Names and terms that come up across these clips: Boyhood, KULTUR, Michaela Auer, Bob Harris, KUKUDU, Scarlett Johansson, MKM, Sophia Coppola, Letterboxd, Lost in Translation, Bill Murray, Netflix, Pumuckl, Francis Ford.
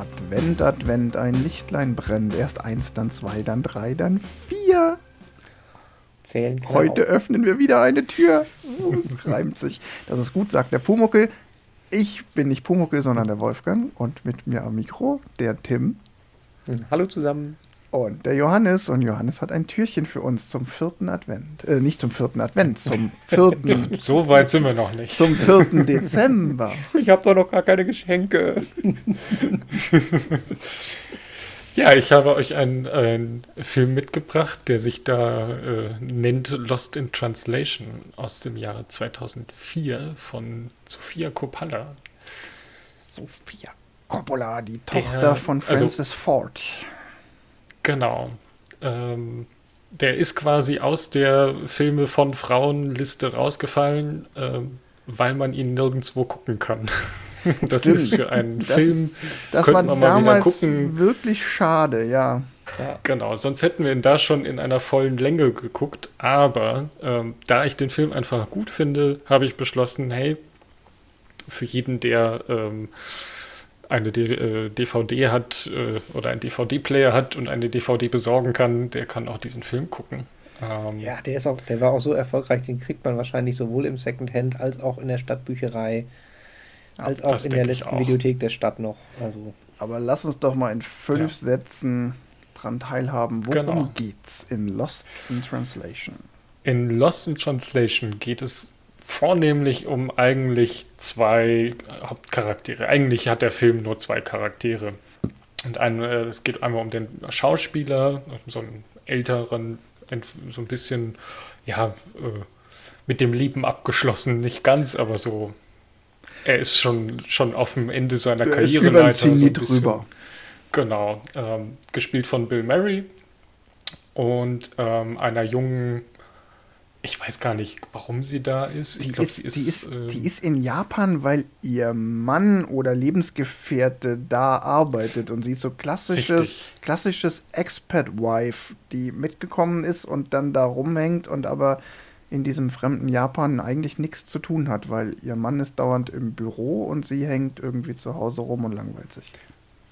Advent, Advent, ein Lichtlein brennt. Erst 1, dann 2, dann 3, dann 4. Zählen kann heute auch. Öffnen wir wieder eine Tür. Es reimt sich. Das ist gut, sagt der Pumuckl. Ich bin nicht Pumuckl, sondern der Wolfgang. Und mit mir am Mikro der Tim. Hallo zusammen. Und der Johannes. Und Johannes hat ein Türchen für uns zum 4. Advent. Nicht zum 4. Advent, zum 4. So weit sind wir noch nicht. Zum 4. Dezember. Ich habe doch noch gar keine Geschenke. Ja, ich habe euch einen Film mitgebracht, der sich da nennt Lost in Translation aus dem Jahre 2004 von Sophia Coppola. Sophia Coppola, die Tochter von Francis Ford. Genau. Der ist quasi aus der Filme von Frauenliste rausgefallen, weil man ihn nirgendwo gucken kann. Das Stimmt. ist für einen Film, das könnte man mal wieder gucken. Wirklich schade, ja. Genau, sonst hätten wir ihn da schon in einer vollen Länge geguckt, aber da ich den Film einfach gut finde, habe ich beschlossen, hey, für jeden, der eine DVD hat oder einen DVD-Player hat und eine DVD besorgen kann, der kann auch diesen Film gucken. Ja, der war auch so erfolgreich, den kriegt man wahrscheinlich sowohl im Secondhand als auch in der Stadtbücherei, als auch in der letzten Videothek der Stadt noch. Also. Aber lass uns doch mal in 5 Sätzen dran teilhaben. Worum geht's in Lost in Translation? In Lost in Translation geht es vornehmlich um eigentlich 2 Hauptcharaktere. Eigentlich hat der Film nur 2 Charaktere. Und es geht einmal um den Schauspieler, so einen älteren, so ein bisschen, ja, mit dem Leben abgeschlossen, nicht ganz, aber so. Er ist schon auf dem Ende seiner Karriereleiter. So ein drüber. Genau. Gespielt von Bill Murray und einer jungen, ich weiß gar nicht, warum sie da ist. Ich glaube, die ist in Japan, weil ihr Mann oder Lebensgefährte da arbeitet und sie ist so klassisches Expat-Wife, die mitgekommen ist und dann da rumhängt und aber in diesem fremden Japan eigentlich nichts zu tun hat, weil ihr Mann ist dauernd im Büro und sie hängt irgendwie zu Hause rum und langweilt sich.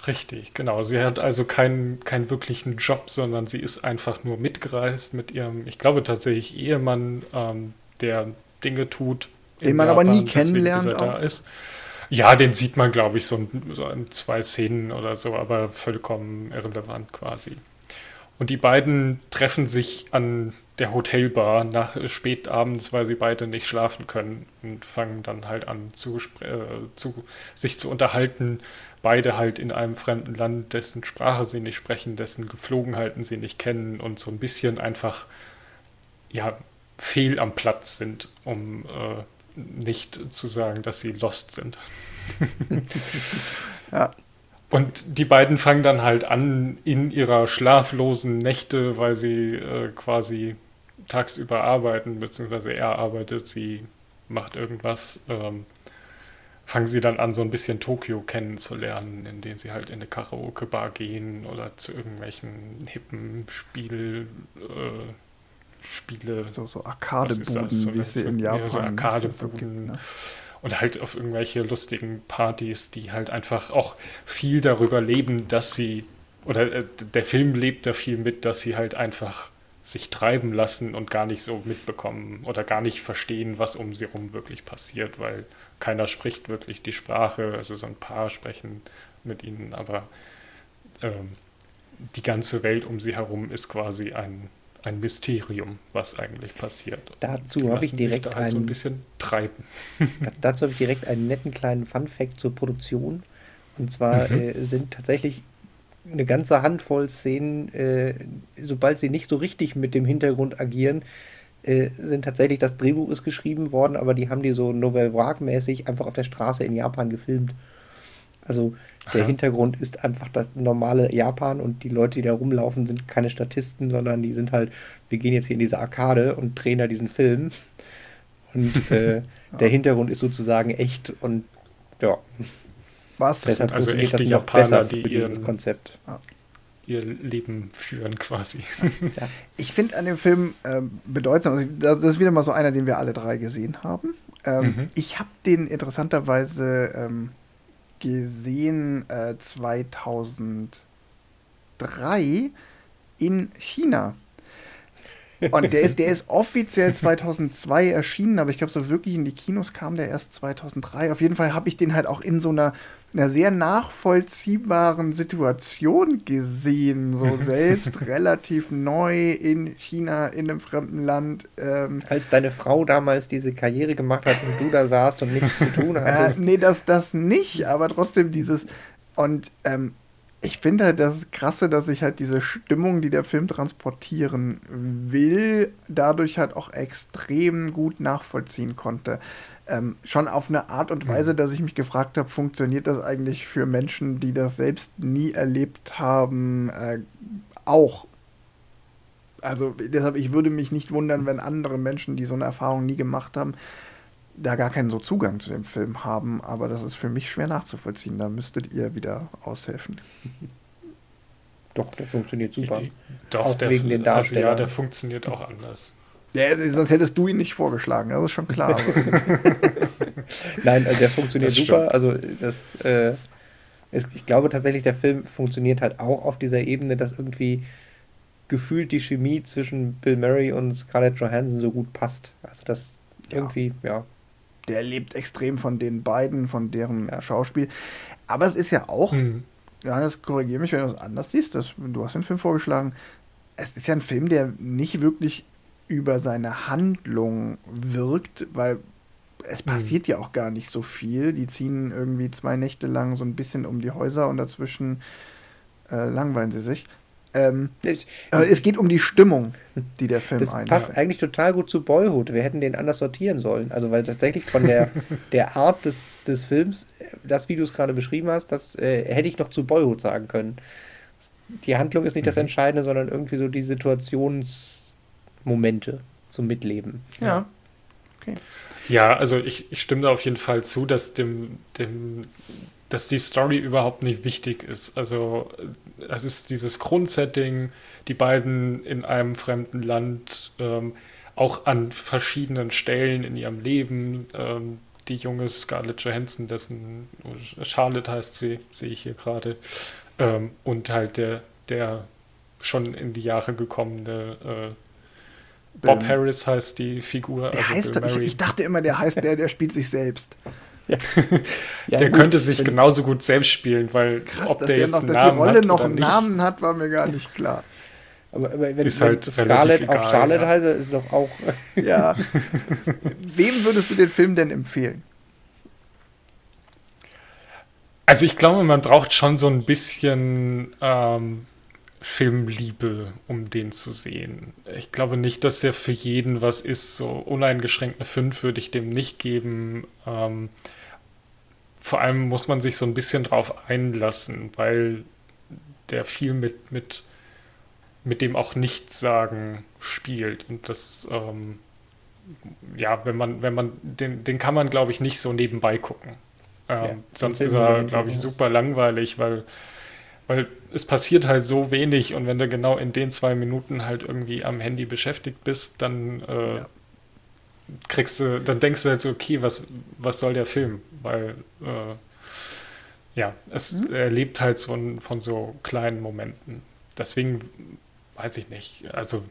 Richtig, genau. Sie hat also keinen wirklichen Job, sondern sie ist einfach nur mitgereist mit ihrem, ich glaube tatsächlich, Ehemann, der Dinge tut. Den man Japan, aber nie kennenlernt. Da ist. Ja, den sieht man, glaube ich, so in 2 Szenen oder so, aber vollkommen irrelevant quasi. Und die beiden treffen sich an der Hotelbar spät abends, weil sie beide nicht schlafen können und fangen dann halt an, sich zu unterhalten. Beide halt in einem fremden Land, dessen Sprache sie nicht sprechen, dessen Gepflogenheiten sie nicht kennen und so ein bisschen einfach ja fehl am Platz sind, um nicht zu sagen, dass sie lost sind. Ja. Und die beiden fangen dann halt an in ihrer schlaflosen Nächte, weil sie quasi tagsüber arbeiten, beziehungsweise er arbeitet, sie macht irgendwas, fangen sie dann an, so ein bisschen Tokio kennenzulernen, indem sie halt in eine Karaoke-Bar gehen oder zu irgendwelchen hippen Spiele. So Arcade-Buden, so wie sie in Japan. So Arcade-Buden. So gibt, ne? Und halt auf irgendwelche lustigen Partys, die halt einfach auch viel darüber leben, dass sie, oder der Film lebt da viel mit, dass sie halt einfach sich treiben lassen und gar nicht so mitbekommen oder gar nicht verstehen, was um sie rum wirklich passiert, weil keiner spricht wirklich die Sprache, also so ein paar sprechen mit ihnen, aber die ganze Welt um sie herum ist quasi ein Mysterium, was eigentlich passiert. Dazu habe ich direkt da halt so ein bisschen treiben. Dazu habe ich direkt einen netten kleinen Funfact zur Produktion. Und zwar sind tatsächlich eine ganze Handvoll Szenen, sobald sie nicht so richtig mit dem Hintergrund agieren, sind tatsächlich, das Drehbuch ist geschrieben worden, aber die haben die so Nouvelle Vague-mäßig einfach auf der Straße in Japan gefilmt. Also der Hintergrund ist einfach das normale Japan und die Leute, die da rumlaufen, sind keine Statisten, sondern die sind halt, wir gehen jetzt hier in diese Arcade und drehen da diesen Film. Und der Hintergrund ist sozusagen echt und ja. Was? Deshalb also funktioniert das noch besser für dieses Konzept. Ihr Leben führen quasi. Ja. Ich finde an dem Film bedeutsam, also das ist wieder mal so einer, den wir alle 3 gesehen haben. Ich habe den interessanterweise gesehen 2003 in China. Und der ist offiziell 2002 erschienen, aber ich glaube, so wirklich in die Kinos kam der erst 2003. Auf jeden Fall habe ich den halt auch in so einer sehr nachvollziehbaren Situation gesehen. So selbst relativ neu in China, in einem fremden Land. Als deine Frau damals diese Karriere gemacht hat und du da saßt und nichts zu tun hattest. Nee, das nicht, aber trotzdem dieses... Und ich finde halt das Krasse, dass ich halt diese Stimmung, die der Film transportieren will, dadurch halt auch extrem gut nachvollziehen konnte. Schon auf eine Art und Weise, dass ich mich gefragt habe, funktioniert das eigentlich für Menschen, die das selbst nie erlebt haben, auch? Also deshalb, ich würde mich nicht wundern, wenn andere Menschen, die so eine Erfahrung nie gemacht haben, da gar keinen so Zugang zu dem Film haben, aber das ist für mich schwer nachzuvollziehen. Da müsstet ihr wieder aushelfen. Doch, der funktioniert super. Doch, auch der, wegen den Darstellern. Also ja, der funktioniert auch anders. Ja, sonst hättest du ihn nicht vorgeschlagen, das ist schon klar. Nein, also der funktioniert super. Also das, ich glaube tatsächlich, der Film funktioniert halt auch auf dieser Ebene, dass irgendwie gefühlt die Chemie zwischen Bill Murray und Scarlett Johansson so gut passt. Also das irgendwie, ja. Der lebt extrem von den beiden, von deren Schauspiel. Aber es ist ja auch, Johannes, korrigiere mich, wenn du es anders siehst, du hast den Film vorgeschlagen, es ist ja ein Film, der nicht wirklich über seine Handlung wirkt, weil es passiert ja auch gar nicht so viel. Die ziehen irgendwie 2 Nächte lang so ein bisschen um die Häuser und dazwischen langweilen sie sich. Es geht um die Stimmung, die der Film einlädt. Das passt eigentlich total gut zu Boyhood. Wir hätten den anders sortieren sollen. Also weil tatsächlich von der Art des Films, das, wie du es gerade beschrieben hast, das hätte ich noch zu Boyhood sagen können. Die Handlung ist nicht das Entscheidende, sondern irgendwie so die Situationsmomente zum Mitleben. Ja. Okay. Ja, also ich stimme da auf jeden Fall zu, dass dass die Story überhaupt nicht wichtig ist. Also es ist dieses Grundsetting, die beiden in einem fremden Land, auch an verschiedenen Stellen in ihrem Leben, die junge Scarlett Johansson, dessen Charlotte heißt sie, sehe ich hier gerade, und halt der schon in die Jahre gekommene Bob Harris heißt die Figur. Der also heißt Bill Murray. Ich dachte immer, der heißt der spielt sich selbst. Ja. Der könnte sich genauso gut selbst spielen, weil krass, ob der jetzt einen Namen hat oder nicht. Dass die Rolle noch einen Namen hat, war mir gar nicht klar. Aber wenn halt Scarlett auch Charlotte heißt, ist doch auch... Ja. Wem würdest du den Film denn empfehlen? Also ich glaube, man braucht schon so ein bisschen Filmliebe, um den zu sehen. Ich glaube nicht, dass der für jeden was ist. So uneingeschränkte 5 würde ich dem nicht geben. Vor allem muss man sich so ein bisschen drauf einlassen, weil der viel mit dem auch Nichtsagen spielt. Und das, wenn man den kann man, glaube ich, nicht so nebenbei gucken. Sonst ist er, glaube ich, super langweilig, weil es passiert halt so wenig und wenn du genau in den 2 Minuten halt irgendwie am Handy beschäftigt bist, dann dann denkst du halt so, okay, was soll der Film? Weil er lebt halt von so kleinen Momenten. Deswegen weiß ich nicht, also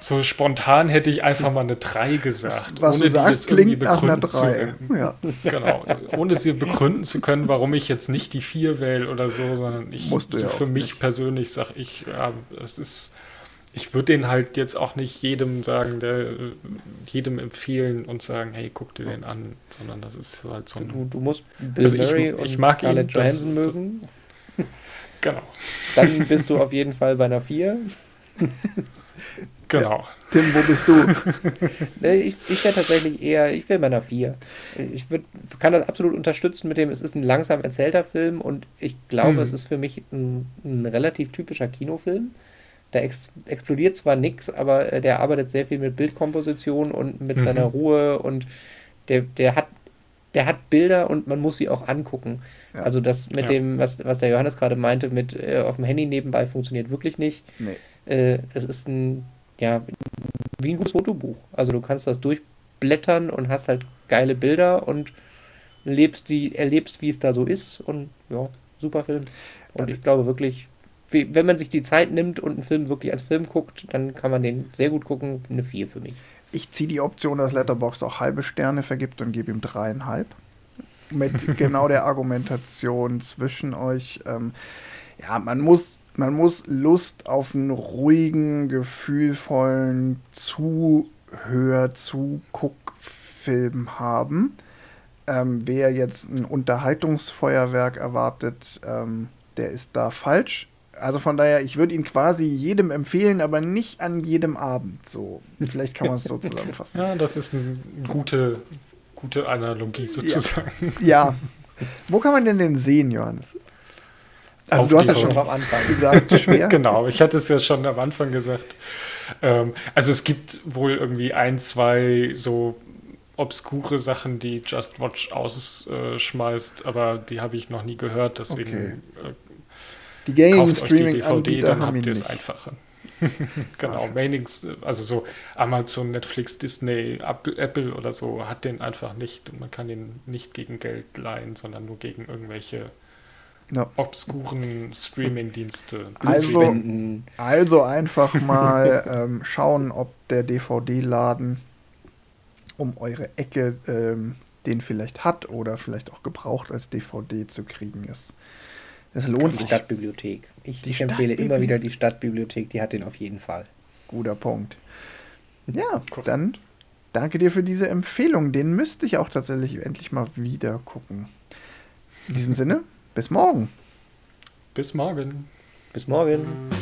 so spontan hätte ich einfach mal eine 3 gesagt. Was ohne du sagst, klingt nach einer 3. Ja. Genau. Ohne sie begründen zu können, warum ich jetzt nicht die 4 wähle oder so, sondern für mich persönlich sage ich, ich würde den halt jetzt auch nicht jedem sagen, jedem empfehlen und sagen, hey, guck dir den an, sondern das ist halt so ein... Du musst Bill Murray und Scarlett Johansson mögen. Genau. Dann bist du auf jeden Fall bei einer 4. Genau. Tim, wo bist du? Ich wäre tatsächlich eher, ich wäre bei einer 4. Ich kann das absolut unterstützen mit dem, es ist ein langsam erzählter Film und ich glaube, es ist für mich ein relativ typischer Kinofilm. Da explodiert zwar nichts, aber der arbeitet sehr viel mit Bildkomposition und mit seiner Ruhe und der hat Bilder und man muss sie auch angucken. Ja. Also das mit dem, was der Johannes gerade meinte, mit auf dem Handy nebenbei funktioniert wirklich nicht. Nee. Es ist wie ein gutes Fotobuch. Also du kannst das durchblättern und hast halt geile Bilder und erlebst, wie es da so ist. Und ja, super Film. Und also, ich glaube wirklich, wenn man sich die Zeit nimmt und einen Film wirklich als Film guckt, dann kann man den sehr gut gucken. Eine 4 für mich. Ich ziehe die Option, dass Letterboxd auch halbe Sterne vergibt und gebe ihm 3,5. Mit genau der Argumentation zwischen euch. Ja, man muss Lust auf einen ruhigen, gefühlvollen Zuguckfilm haben. Wer jetzt ein Unterhaltungsfeuerwerk erwartet, der ist da falsch. Also von daher, ich würde ihn quasi jedem empfehlen, aber nicht an jedem Abend. So, vielleicht kann man es so zusammenfassen. Ja, das ist eine gute Analogie sozusagen. Ja. Wo kann man denn den sehen, Johannes? Also du hast ja schon am Anfang gesagt, schwer. Genau, ich hatte es ja schon am Anfang gesagt. Also es gibt wohl irgendwie 1, 2 so obskure Sachen, die Just Watch ausschmeißt, aber die habe ich noch nie gehört, deswegen okay. Die Gaming-Streaming-DVD, dann habt ihr es einfacher. Genau, Mainings, also so Amazon, Netflix, Disney, Apple oder so hat den einfach nicht und man kann den nicht gegen Geld leihen, sondern nur gegen irgendwelche obskuren Streaming-Dienste. Also einfach mal schauen, ob der DVD-Laden um eure Ecke den vielleicht hat oder vielleicht auch gebraucht als DVD zu kriegen ist. Es lohnt sich. Die Stadtbibliothek. Ich empfehle immer wieder die Stadtbibliothek, die hat den auf jeden Fall. Guter Punkt. Ja, dann danke dir für diese Empfehlung. Den müsste ich auch tatsächlich endlich mal wieder gucken. In diesem Sinne, bis morgen. Bis morgen. Bis morgen.